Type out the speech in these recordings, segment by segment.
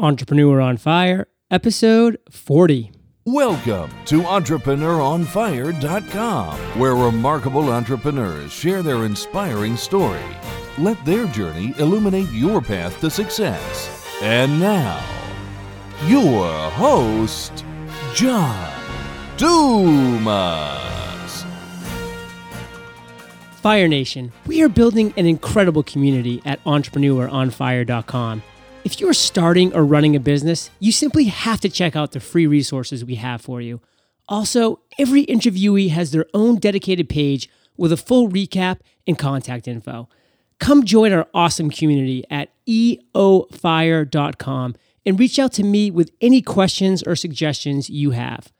Entrepreneur on Fire, episode 40. Welcome to EntrepreneurOnFire.com, where remarkable entrepreneurs share their inspiring story. Let their journey illuminate your path to success. And now, your host, John Dumas. Fire Nation, we are building an incredible community at EntrepreneurOnFire.com. If you're starting or running a business, you simply have to check out the free resources we have for you. Also, every interviewee has their own dedicated page with a full recap and contact info. Come join our awesome community at eofire.com and reach out to me with any questions or suggestions you have.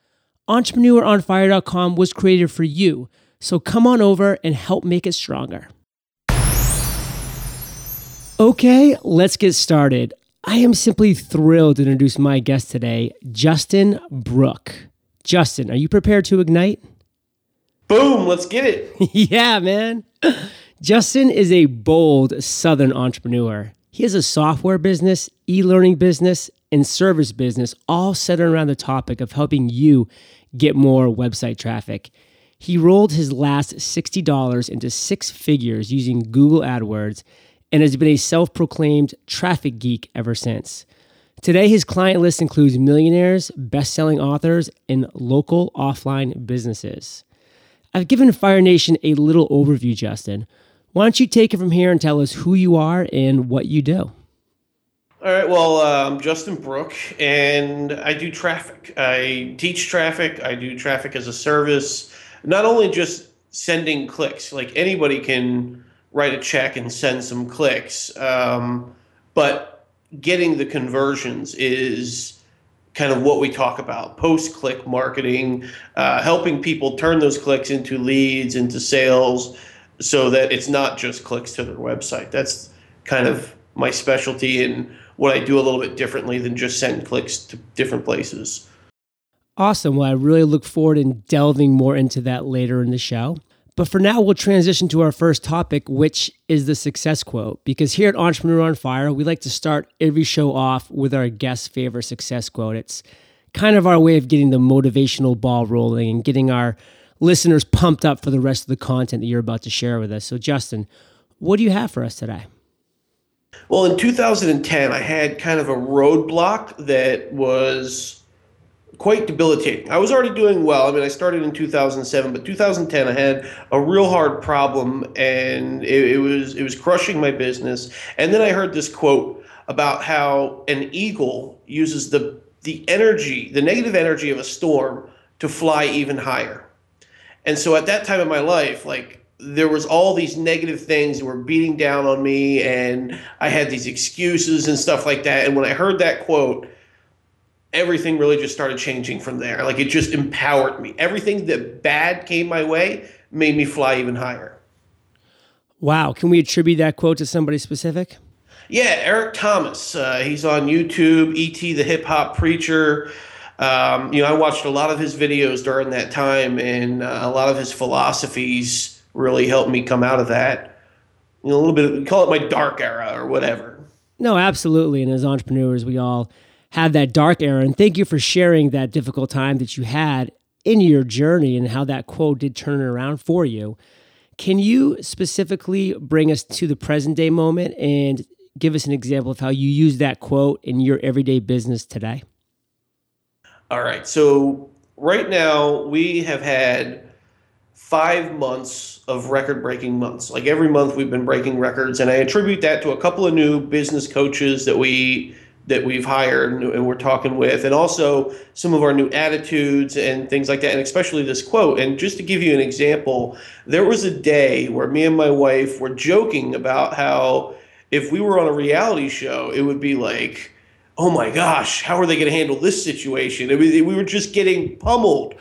EntrepreneurOnFire.com was created for you, so come on over and help make it stronger. Okay, let's get started. I am simply thrilled to introduce my guest today, Justin Brooke. Justin, are you prepared to ignite? Boom, let's get it. Yeah, man. Justin is a bold Southern entrepreneur. He has a software business, e-learning business, and service business, all centered around the topic of helping you get more website traffic. He rolled his last $60 into six figures using Google AdWords and has been a self-proclaimed traffic geek ever since. Today, his client list includes millionaires, best-selling authors, and local offline businesses. I've given Fire Nation a little overview, Justin. Why don't you take it from here and tell us who you are and what you do? All right, well, I'm Justin Brooke, and I do traffic. I teach traffic. I do traffic as a service, not only just sending clicks. Like, anybody can write a check and send some clicks. But getting the conversions is kind of what we talk about. Post-click marketing, helping people turn those clicks into leads, into sales, so that it's not just clicks to their website. That's kind of my specialty and what I do a little bit differently than just send clicks to different places. Awesome. Well, I really look forward to delving more into that later in the show. But for now, we'll transition to our first topic, which is the success quote. Because here at Entrepreneur on Fire, we like to start every show off with our guest's favorite success quote. It's kind of our way of getting the motivational ball rolling and getting our listeners pumped up for the rest of the content that you're about to share with us. So, Justin, what do you have for us today? Well, in 2010, I had kind of a roadblock that was quite debilitating. I was already doing well. I mean, I started in 2007, but 2010, I had a real hard problem, and it was crushing my business. And then I heard this quote about how an eagle uses the energy, the negative energy of a storm, to fly even higher. And so at that time in my life, like, there was all these negative things that were beating down on me, and I had these excuses and stuff like that. And when I heard that quote, everything really just started changing from there. Like, it just empowered me. Everything that bad came my way made me fly even higher. Wow. Can we attribute that quote to somebody specific? Yeah, Eric Thomas. He's on YouTube, E.T. the Hip Hop Preacher. I watched a lot of his videos during that time, and a lot of his philosophies really helped me come out of that. You know, a little bit of, call it my dark era or whatever. No, absolutely. And as entrepreneurs, we all have that dark era. And thank you for sharing that difficult time that you had in your journey and how that quote did turn it around for you. Can you specifically bring us to the present day moment and give us an example of how you use that quote in your everyday business today? All right. So right now we have had 5 months of record-breaking months. Like, every month we've been breaking records. And I attribute that to a couple of new business coaches that we've hired and we're talking with, and also some of our new attitudes and things like that, and especially this quote. And just to give you an example, there was a day where me and my wife were joking about how if we were on a reality show, it would be like, oh my gosh, how are they going to handle this situation? I mean, we were just getting pummeled.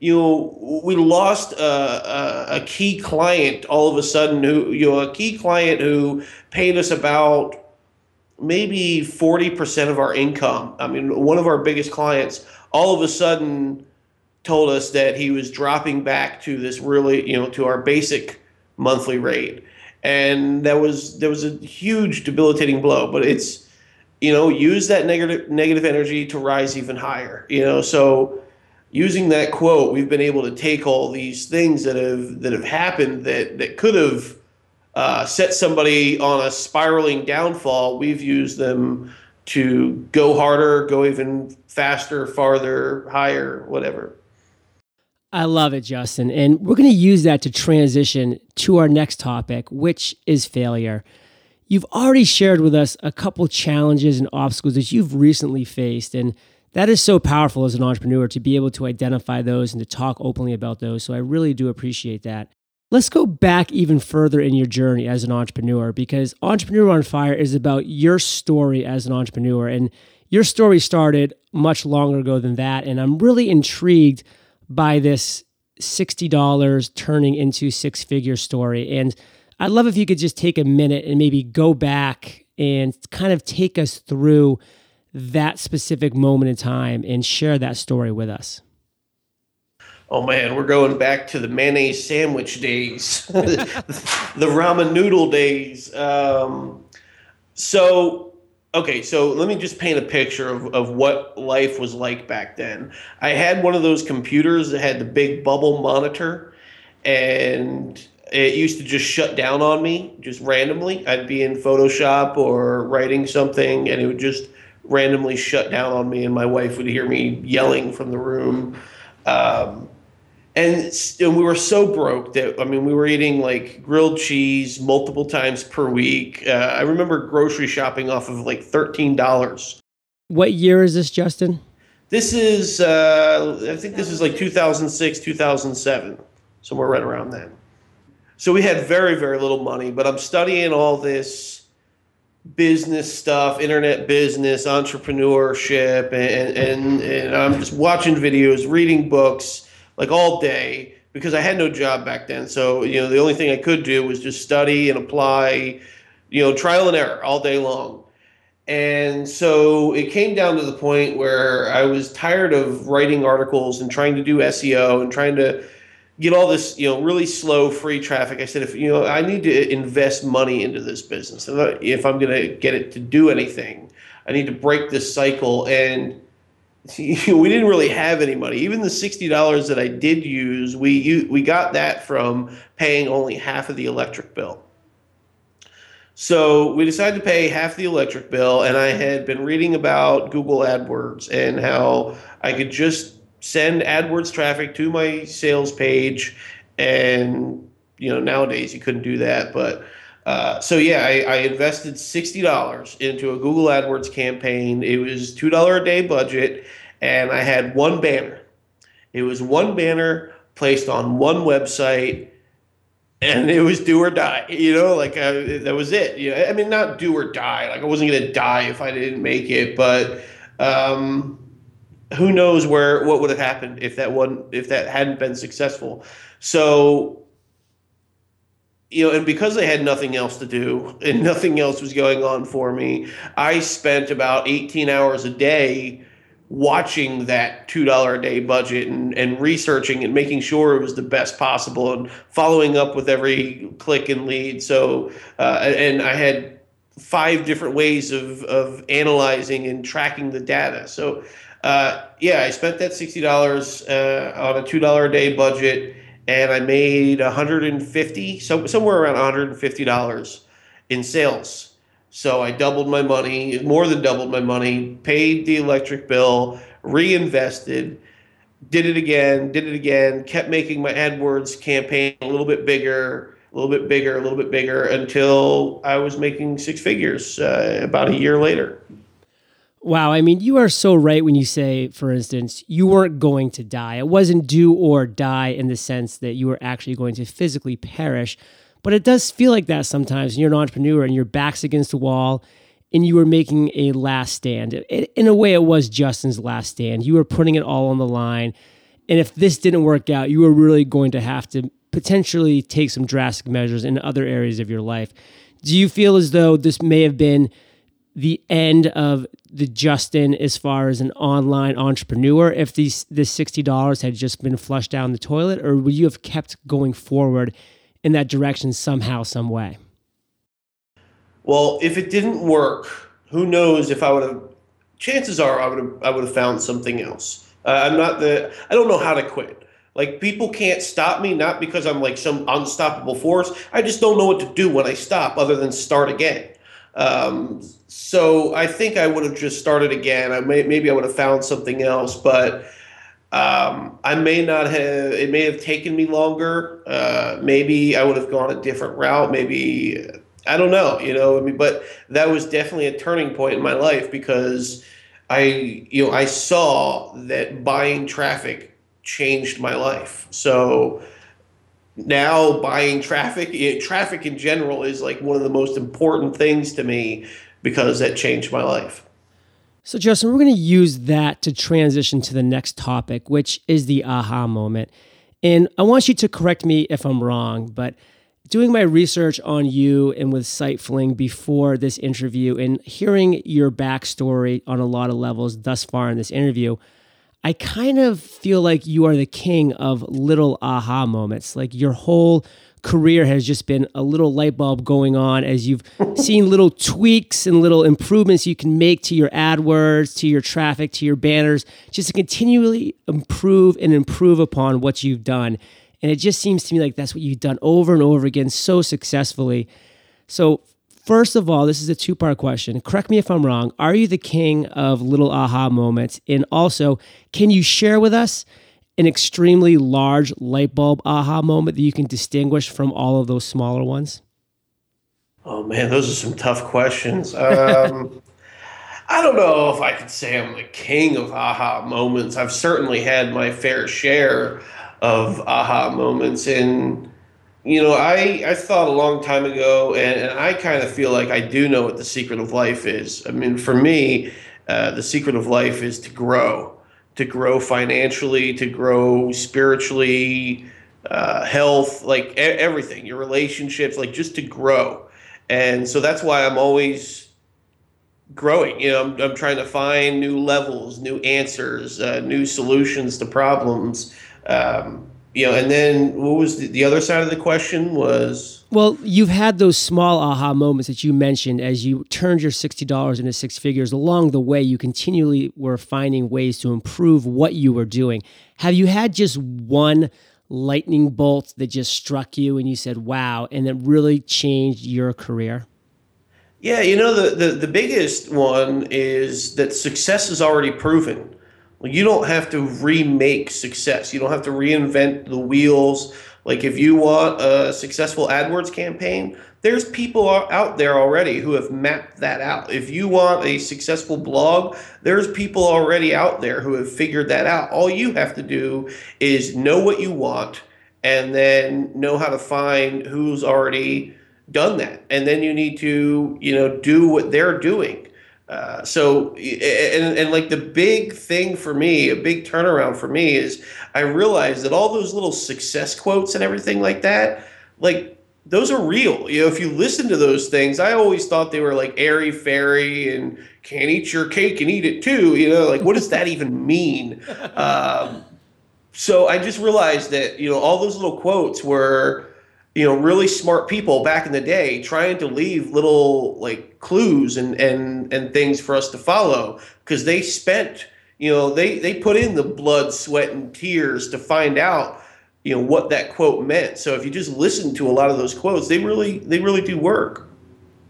We lost a key client all of a sudden who paid us about maybe 40% of our income. I mean, one of our biggest clients all of a sudden told us that he was dropping back to this really, to our basic monthly rate. And that was a huge debilitating blow, but it's, you know, use that negative energy to rise even higher, you know. So using that quote, we've been able to take all these things that have happened that could have set somebody on a spiraling downfall. We've used them to go harder, go even faster, farther, higher, whatever. I love it, Justin. And we're going to use that to transition to our next topic, which is failure. You've already shared with us a couple challenges and obstacles that you've recently faced. And that is so powerful as an entrepreneur to be able to identify those and to talk openly about those. So I really do appreciate that. Let's go back even further in your journey as an entrepreneur, because Entrepreneur on Fire is about your story as an entrepreneur. And your story started much longer ago than that. And I'm really intrigued by this $60 turning into six-figure story. And I'd love if you could just take a minute and maybe go back and kind of take us through that specific moment in time and share that story with us. Oh man, we're going back to the mayonnaise sandwich days, the ramen noodle days. So let me just paint a picture of what life was like back then. I had one of those computers that had the big bubble monitor, and it used to just shut down on me just randomly. I'd be in Photoshop or writing something, and it would just randomly shut down on me, and my wife would hear me yelling from the room. And we were so broke that, I mean, we were eating like grilled cheese multiple times per week. I remember grocery shopping off of like $13. What year is this, Justin? This is, I think this is like 2006, 2007, somewhere right around then. So we had very, very little money, but I'm studying all this business stuff, internet business, entrepreneurship, and I'm just watching videos, reading books, like all day, because I had no job back then. So, you know, the only thing I could do was just study and apply, you know, trial and error all day long. And so it came down to the point where I was tired of writing articles and trying to do SEO and trying to get all this, you know, really slow, free traffic. I said, I need to invest money into this business. If I'm going to get it to do anything, I need to break this cycle. And we didn't really have any money. Even the $60 that I did use, we got that from paying only half of the electric bill. So we decided to pay half the electric bill, and I had been reading about Google AdWords and how I could just send AdWords traffic to my sales page. And, you know, nowadays you couldn't do that, but I invested $60 into a Google AdWords campaign. It was $2 a day budget, and I had one banner. It was one banner placed on one website, and it was do or die. You know, like that was it. You know, I mean, not do or die. Like I wasn't gonna die if I didn't make it, but who knows what would have happened if that hadn't been successful. So. You know, and because I had nothing else to do and nothing else was going on for me, I spent about 18 hours a day watching that $2 a day budget and researching and making sure it was the best possible and following up with every click and lead. So, and I had 5 different ways of analyzing and tracking the data. So, I spent that $60 on a $2 a day budget. And I made $150, so somewhere around $150 in sales. So I doubled my money, more than doubled my money, paid the electric bill, reinvested, did it again, kept making my AdWords campaign a little bit bigger until I was making six figures about a year later. Wow. I mean, you are so right when you say, for instance, you weren't going to die. It wasn't do or die in the sense that you were actually going to physically perish. But it does feel like that sometimes. You're an entrepreneur and your back's against the wall and you were making a last stand. In a way, it was Justin's last stand. You were putting it all on the line. And if this didn't work out, you were really going to have to potentially take some drastic measures in other areas of your life. Do you feel as though this may have been the end of the Justin as far as an online entrepreneur, if this $60 had just been flushed down the toilet, or would you have kept going forward in that direction somehow, some way? Well, if it didn't work, who knows if I would have, chances are I would have found something else. I don't know how to quit. Like, people can't stop me, not because I'm like some unstoppable force. I just don't know what to do when I stop other than start again. So I think I would have just started again. Maybe I would have found something else, but it may have taken me longer. Maybe I would have gone a different route. Maybe, I don't know, but that was definitely a turning point in my life, because I saw that buying traffic changed my life. So now buying traffic in general is like one of the most important things to me, because that changed my life. So Justin, we're going to use that to transition to the next topic, which is the aha moment. And I want you to correct me if I'm wrong, but doing my research on you and with Sightfling before this interview and hearing your backstory on a lot of levels thus far in this interview, I kind of feel like you are the king of little aha moments. Like, your whole career has just been a little light bulb going on as you've seen little tweaks and little improvements you can make to your AdWords, to your traffic, to your banners, just to continually improve upon what you've done. And it just seems to me like that's what you've done over and over again so successfully. So first of all, this is a two-part question. Correct me if I'm wrong. Are you the king of little aha moments? And also, can you share with us an extremely large light bulb aha moment that you can distinguish from all of those smaller ones? Oh, man, those are some tough questions. I don't know if I could say I'm the king of aha moments. I've certainly had my fair share of aha moments, and I thought a long time ago, and I kind of feel like I do know what the secret of life is. I mean, for me, the secret of life is to grow financially, to grow spiritually, health, like everything, your relationships, like just to grow. And so that's why I'm always growing. I'm trying to find new levels, new answers, new solutions to problems. And then what was the other side of the question was? Well, you've had those small aha moments that you mentioned as you turned your $60 into six figures. Along the way, you continually were finding ways to improve what you were doing. Have you had just one lightning bolt that just struck you and you said, wow, and that really changed your career? Yeah, the biggest one is that success is already proven. You don't have to remake success. You don't have to reinvent the wheels. Like, if you want a successful AdWords campaign, there's people out there already who have mapped that out. If you want a successful blog, there's people already out there who have figured that out. All you have to do is know what you want and then know how to find who's already done that. And then you need to, do what they're doing. So like, the big thing for me, a big turnaround for me, is I realized that all those little success quotes and everything like that, like, those are real. If you listen to those things, I always thought they were like airy fairy and can't eat your cake and eat it too. Like, what does that even mean? So I just realized that, all those little quotes were, really smart people back in the day trying to leave little like clues and things for us to follow, because they spent, they put in the blood, sweat, and tears to find out, what that quote meant. So if you just listen to a lot of those quotes, they really do work.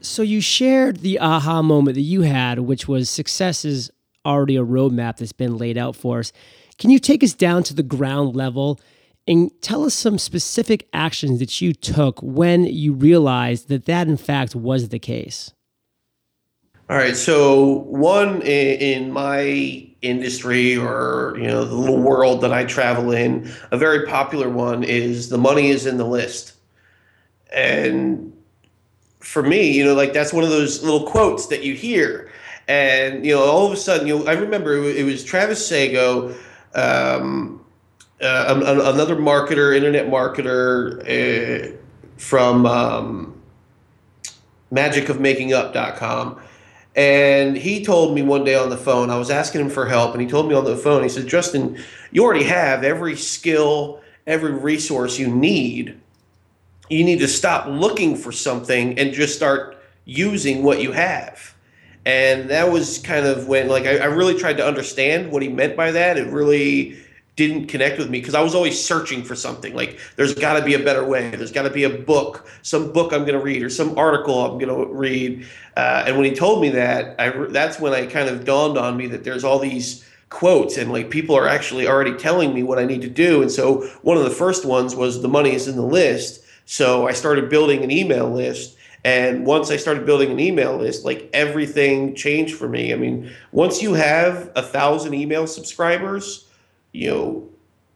So you shared the aha moment that you had, which was success is already a roadmap that's been laid out for us. Can you take us down to the ground level and tell us some specific actions that you took when you realized that in fact was the case? All right. So one, in my industry, or, the little world that I travel in, a very popular one is the money is in the list. And for me, like, that's one of those little quotes that you hear. And, all of a sudden, I remember it was Travis Sago, another marketer, internet marketer, from magicofmakingup.com. And he told me one day on the phone, I was asking him for help, and he told me on the phone, he said, Justin, you already have every skill, every resource you need. You need to stop looking for something and just start using what you have. And that was kind of when, like, I really tried to understand what he meant by that. It really didn't connect with me because I was always searching for something. Like, there's got to be a better way. There's got to be a book, some book I'm going to read or some article I'm going to read. And when he told me that, that's when I kind of dawned on me that there's all these quotes and, like, people are actually already telling me what I need to do. And so one of the first ones was the money is in the list. So I started building an email list. And once I started building an email list, like, everything changed for me. I mean, once you have 1,000 email subscribers, you know,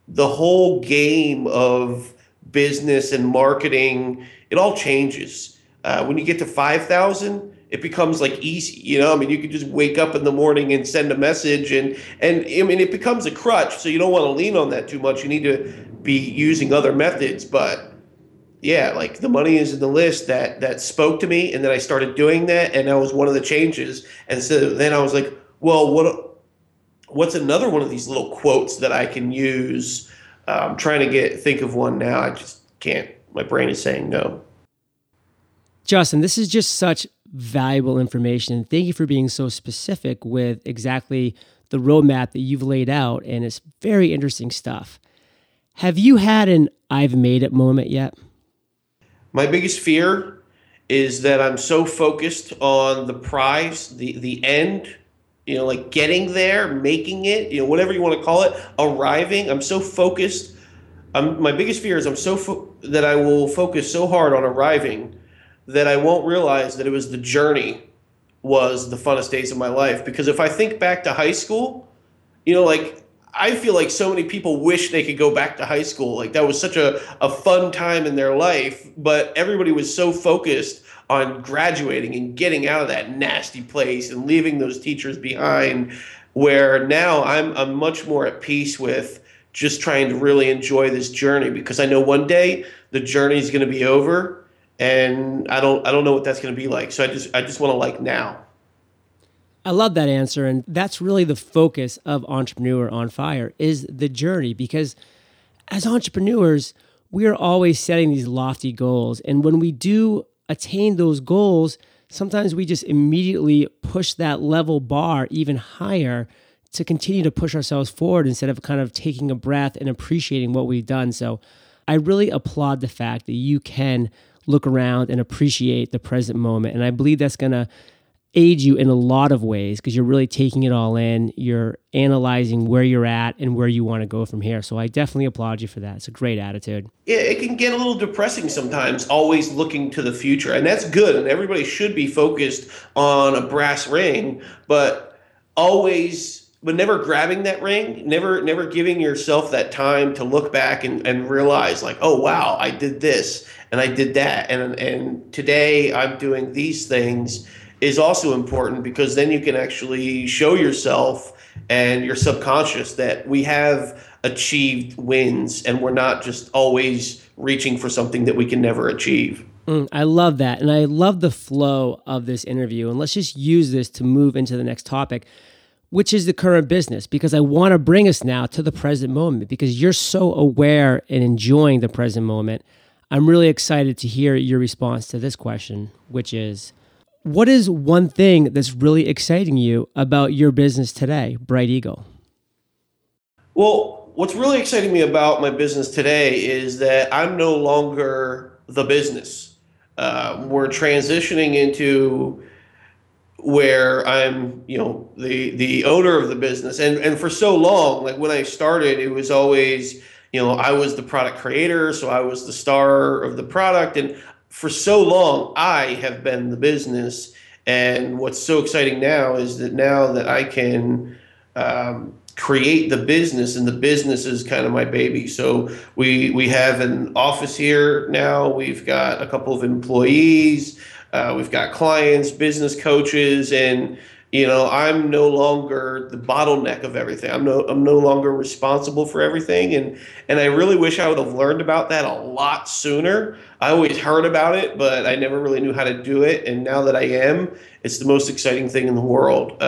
the whole game of business and marketing, it all changes. When you get to 5,000, it becomes, like, easy. You know, I mean, you can just wake up in the morning and send a message, and I mean, it becomes a crutch. So you don't want to lean on that too much. You need to be using other methods, but yeah, like, the money is in the list, that spoke to me. And then I started doing that, and that was one of the changes. And so then I was like, well, what's another one of these little quotes that I can use? I'm trying to think of one now. I just can't. My brain is saying no. Justin, this is just such valuable information. Thank you for being so specific with exactly the roadmap that you've laid out. And it's very interesting stuff. Have you had an I've made it moment yet? My biggest fear is that I'm so focused on the prize, the end, you know, like getting there, making it, you know, whatever you want to call it, arriving. I'm so focused. My biggest fear is that I will focus so hard on arriving that I won't realize that it was the journey was the funnest days of my life. Because if I think back to high school, you know, like, I feel like so many people wish they could go back to high school. Like, that was such a fun time in their life, but everybody was so focused on graduating and getting out of that nasty place and leaving those teachers behind, where now I'm much more at peace with just trying to really enjoy this journey, because I know one day the journey is going to be over, and I don't know what that's going to be like. So I just want to, like, now. I love that answer, and that's really the focus of Entrepreneur on Fire, is the journey, because as entrepreneurs, we are always setting these lofty goals, and when we do attain those goals, sometimes we just immediately push that level bar even higher to continue to push ourselves forward instead of kind of taking a breath and appreciating what we've done. So I really applaud the fact that you can look around and appreciate the present moment, and I believe that's going to aid you in a lot of ways because you're really taking it all in. You're analyzing where you're at and where you want to go from here. So I definitely applaud you for that. It's a great attitude. Yeah, it can get a little depressing sometimes, always looking to the future. And that's good. And everybody should be focused on a brass ring, but never grabbing that ring, never giving yourself that time to look back and realize, like, oh, wow, I did this and I did that. And today I'm doing these things. Is also important, because then you can actually show yourself and your subconscious that we have achieved wins and we're not just always reaching for something that we can never achieve. I love that. And I love the flow of this interview. And let's just use this to move into the next topic, which is the current business, because I want to bring us now to the present moment, because you're so aware and enjoying the present moment. I'm really excited to hear your response to this question, which is, what is one thing that's really exciting you about your business today, Bright Eagle? Well, what's really exciting me about my business today is that I'm no longer the business. We're transitioning into where I'm, you know, the owner of the business. And for so long, like when I started, it was always, you know, I was the product creator, so I was the star of the product, and for so long, I have been the business. And what's so exciting now is that now that I can create the business, and the business is kind of my baby. So we have an office here now. We've got a couple of employees. We've got clients, business coaches, and, you know, I'm no longer the bottleneck of everything. I'm no longer responsible for everything. And I really wish I would have learned about that a lot sooner. I always heard about it, but I never really knew how to do it. And now that I am, it's the most exciting thing in the world.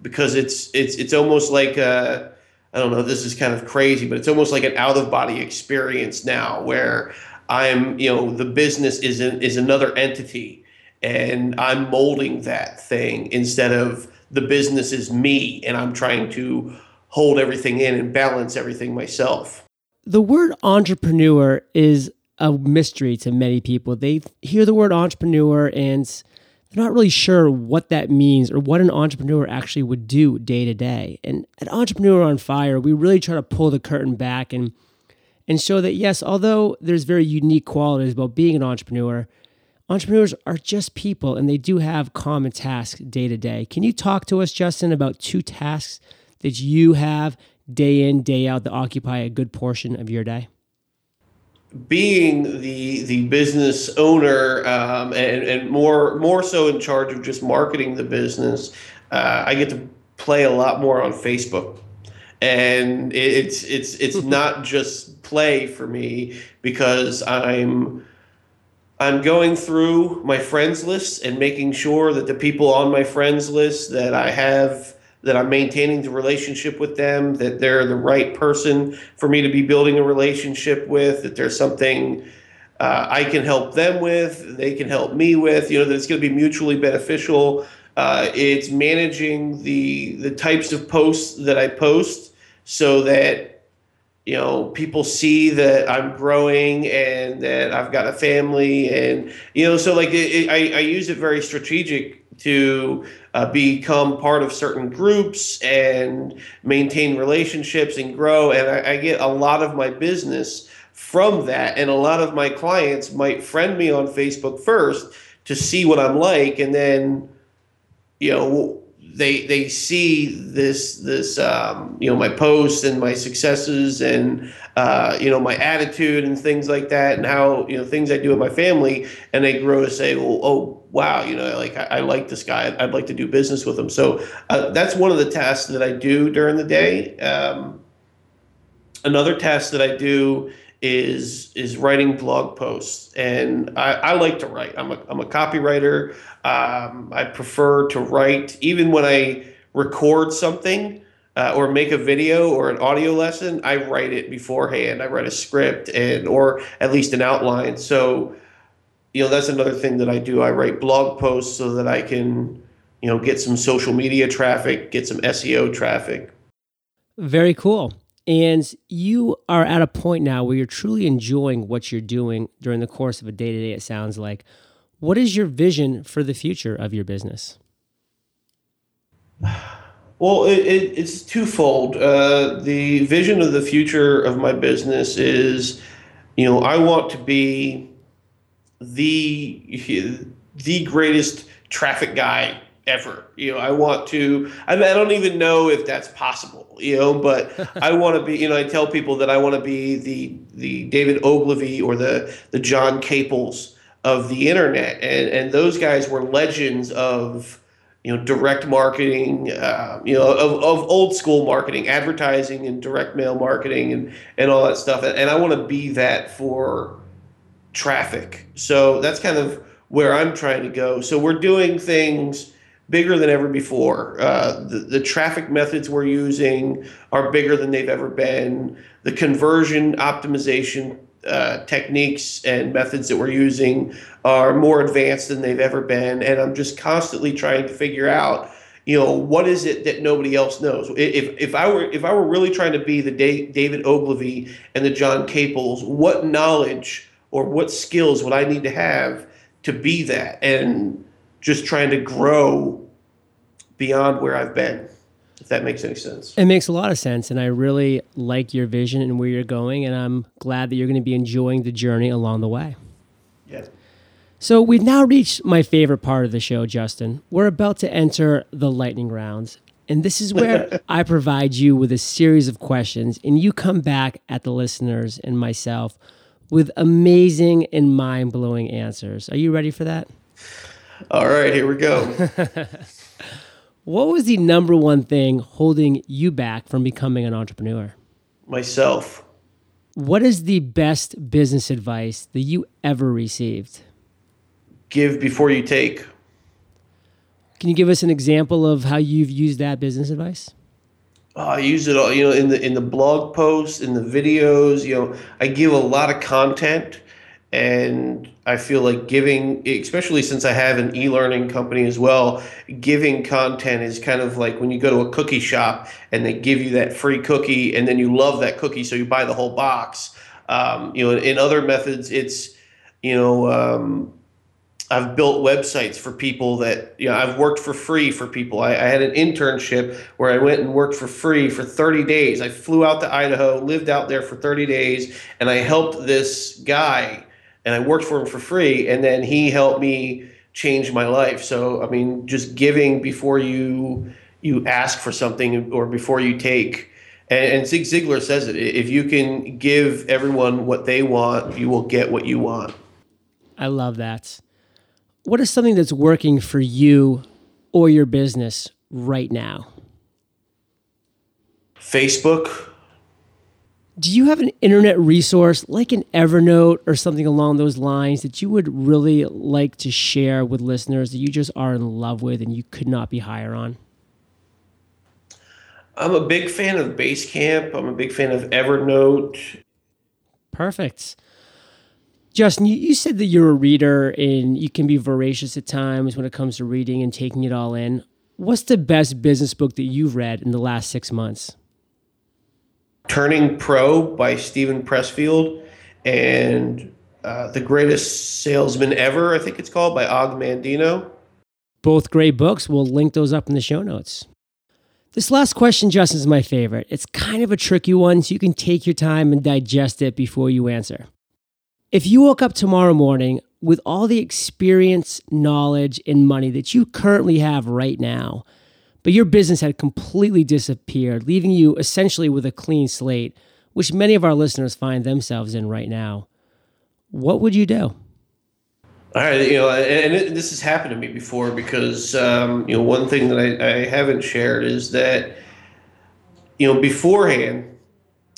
Because it's almost like I don't know, this is kind of crazy, but it's almost like an out of body experience now, where I'm, you know, the business is another entity. and I'm molding that thing instead of the business is me and I'm trying to hold everything in and balance everything myself. The word entrepreneur is a mystery to many people. They hear the word entrepreneur and they're not really sure what that means or what an entrepreneur actually would do day to day. And at Entrepreneur on Fire, we really try to pull the curtain back and show that, yes, although there's very unique qualities about being an entrepreneur, entrepreneurs are just people and they do have common tasks day to day. Can you talk to us, Justin, about two tasks that you have day in, day out that occupy a good portion of your day? Being the business owner and more so in charge of just marketing the business, I get to play a lot more on Facebook, and it's not just play for me because I'm going through my friends list and making sure that the people on my friends list that I have, that I'm maintaining the relationship with them, that they're the right person for me to be building a relationship with, that there's something I can help them with, they can help me with, you know, that it's going to be mutually beneficial. It's managing the types of posts that I post so that, you know, people see that I'm growing and that I've got a family. And, you know, so like I use it very strategic to become part of certain groups and maintain relationships and grow. And I get a lot of my business from that. And a lot of my clients might friend me on Facebook first to see what I'm like. And then, you know, they see this you know, my posts and my successes and, you know, my attitude and things like that, and how, you know, things I do with my family, and they grow to say, well, oh, wow, you know, like I like this guy. I'd like to do business with him. So that's one of the tasks that I do during the day. Another task that I do is writing blog posts, and I like to write. I'm a copywriter. I prefer to write even when I record something or make a video or an audio lesson. I write it beforehand. I write a script or at least an outline. So, you know, that's another thing that I do. I write blog posts so that I can, you know, get some social media traffic, get some SEO traffic. Very cool. And you are at a point now where you're truly enjoying what you're doing during the course of a day-to-day, it sounds like. What is your vision for the future of your business? Well, it's twofold. The vision of the future of my business is, you know, I want to be the greatest traffic guy ever. You know, I want to, I mean, I don't even know if that's possible, you know, but I want to be, you know, I tell people that I want to be the David Ogilvy or the John Caples of the internet. And those guys were legends of, you know, direct marketing, you know, of old school marketing, advertising and direct mail marketing and all that stuff. And I want to be that for traffic. So that's kind of where I'm trying to go. So we're doing things bigger than ever before. The traffic methods we're using are bigger than they've ever been. The conversion optimization techniques and methods that we're using are more advanced than they've ever been. And I'm just constantly trying to figure out, you know, what is it that nobody else knows? If I were really trying to be the David Ogilvy and the John Caples, what knowledge or what skills would I need to have to be that? And just trying to grow beyond where I've been, if that makes any sense. It makes a lot of sense, and I really like your vision and where you're going, and I'm glad that you're going to be enjoying the journey along the way. Yeah. So we've now reached my favorite part of the show, Justin. We're about to enter the lightning rounds, and this is where I provide you with a series of questions, and you come back at the listeners and myself with amazing and mind-blowing answers. Are you ready for that? All right, here we go. What was the number one thing holding you back from becoming an entrepreneur? Myself. What is the best business advice that you ever received? Give before you take. Can you give us an example of how you've used that business advice? I use it all, you know, in the blog posts, in the videos. You know, I give a lot of content. And I feel like giving, especially since I have an e-learning company as well, giving content is kind of like when you go to a cookie shop and they give you that free cookie and then you love that cookie, so you buy the whole box. In other methods, it's, I've built websites for people that, I've worked for free for people. I had an internship where I went and worked for free for 30 days. I flew out to Idaho, lived out there for 30 days, and I helped this guy. And I worked for him for free, and then he helped me change my life. So, I mean, just giving before you ask for something or before you take. And Zig Ziglar says it. If you can give everyone what they want, you will get what you want. I love that. What is something that's working for you or your business right now? Facebook. Do you have an internet resource like an Evernote or something along those lines that you would really like to share with listeners that you just are in love with and you could not be higher on? I'm a big fan of Basecamp. I'm a big fan of Evernote. Perfect. Justin, you said that you're a reader and you can be voracious at times when it comes to reading and taking it all in. What's the best business book that you've read in the last 6 months? Turning Pro by Steven Pressfield, and The Greatest Salesman Ever, I think it's called, by Og Mandino. Both great books. We'll link those up in the show notes. This last question, Justin, is my favorite. It's kind of a tricky one, so you can take your time and digest it before you answer. If you woke up tomorrow morning with all the experience, knowledge, and money that you currently have right now, but your business had completely disappeared, leaving you essentially with a clean slate, which many of our listeners find themselves in right now, what would you do? All right, and this has happened to me before because, one thing that I haven't shared is that, beforehand,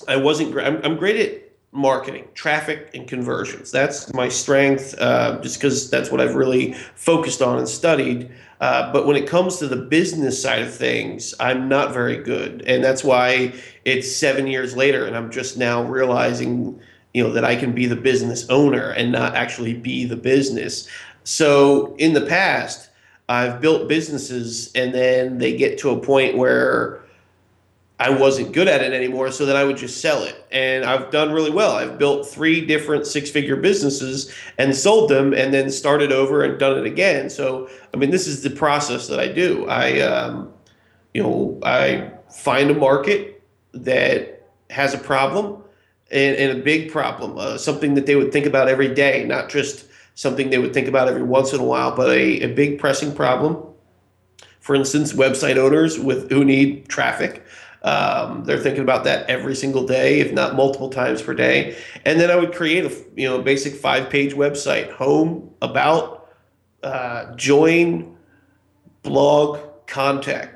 I'm great at marketing, traffic, and conversions. That's my strength, just because that's what I've really focused on and studied. But when it comes to the business side of things, I'm not very good. And that's why it's 7 years later and I'm just now realizing, that I can be the business owner and not actually be the business. So in the past, I've built businesses and then they get to a point where I wasn't good at it anymore, so then I would just sell it. And I've done really well. I've built 3 different six-figure businesses and sold them and then started over and done it again. So, this is the process that I do. I find a market that has a problem and a big problem, something that they would think about every day, not just something they would think about every once in a while, but a big pressing problem. For instance, website owners who need traffic. They're thinking about that every single day, if not multiple times per day. And then I would create a basic 5-page website, home, about, join, blog, contact.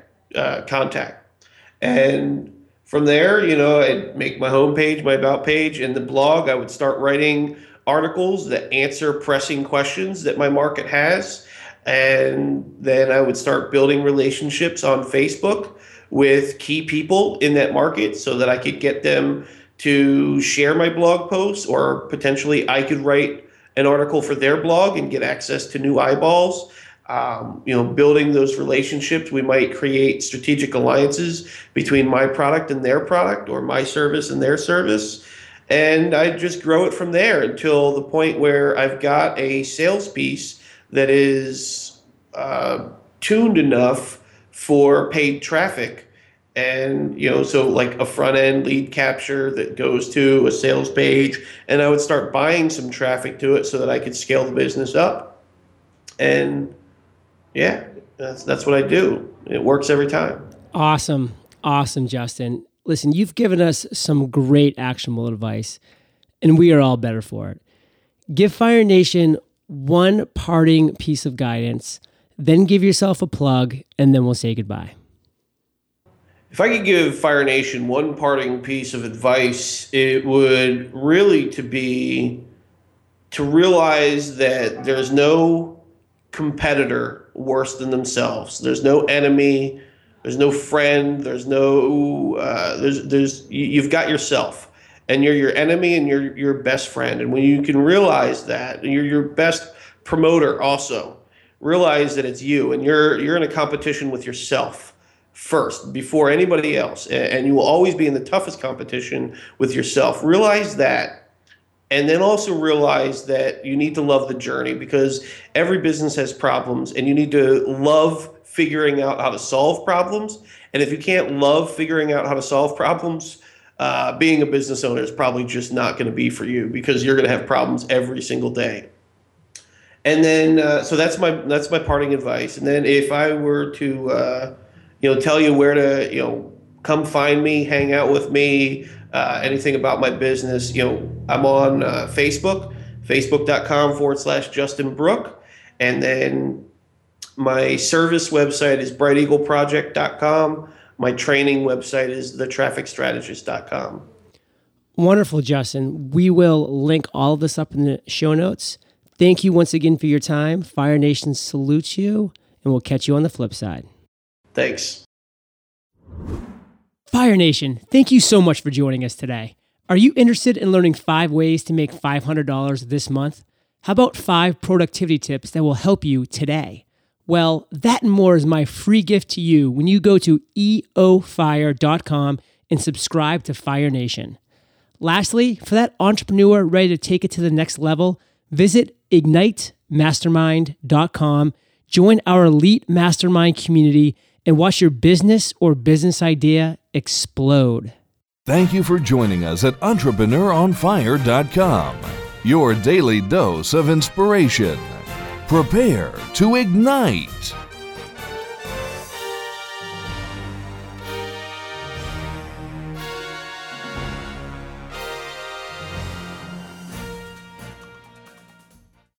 And from there, I'd make my home page, my about page, and the blog. I would start writing articles that answer pressing questions that my market has. And then I would start building relationships on Facebook with key people in that market so that I could get them to share my blog posts, or potentially I could write an article for their blog and get access to new eyeballs. Building those relationships, we might create strategic alliances between my product and their product, or my service and their service. And I just grow it from there until the point where I've got a sales piece that is tuned enough for paid traffic. And, so like a front end lead capture that goes to a sales page, and I would start buying some traffic to it so that I could scale the business up. And yeah, that's what I do. It works every time. Awesome. Awesome, Justin. Listen, you've given us some great actionable advice, and we are all better for it. Give Fire Nation one parting piece of guidance, then give yourself a plug, and then we'll say goodbye. If I could give Fire Nation one parting piece of advice, it would really be to realize that there's no competitor worse than themselves. There's no enemy. There's no friend. There's no, you've got yourself. and you're your enemy and you're your best friend. And when you can realize that, you're your best promoter also. Realize that it's you, and you're in a competition with yourself first before anybody else, and you will always be in the toughest competition with yourself. Realize that, and then also realize that you need to love the journey, because every business has problems, and you need to love figuring out how to solve problems. And if you can't love figuring out how to solve problems, being a business owner is probably just not going to be for you, because you're going to have problems every single day. And then, so that's my parting advice. And then, if I were to, tell you where to, come find me, hang out with me, anything about my business, I'm on Facebook, facebook.com/JustinBrooke, and then my service website is brighteagleproject.com. My training website is the traffic strategist.com. Wonderful, Justin. We will link all of this up in the show notes. Thank you once again for your time. Fire Nation salutes you, and we'll catch you on the flip side. Thanks. Fire Nation, thank you so much for joining us today. Are you interested in learning 5 ways to make $500 this month? How about 5 productivity tips that will help you today? Well, that and more is my free gift to you when you go to eofire.com and subscribe to Fire Nation. Lastly, for that entrepreneur ready to take it to the next level, visit ignitemastermind.com, join our elite mastermind community, and watch your business or business idea explode. Thank you for joining us at EntrepreneurOnFire.com, your daily dose of inspiration. Prepare to ignite.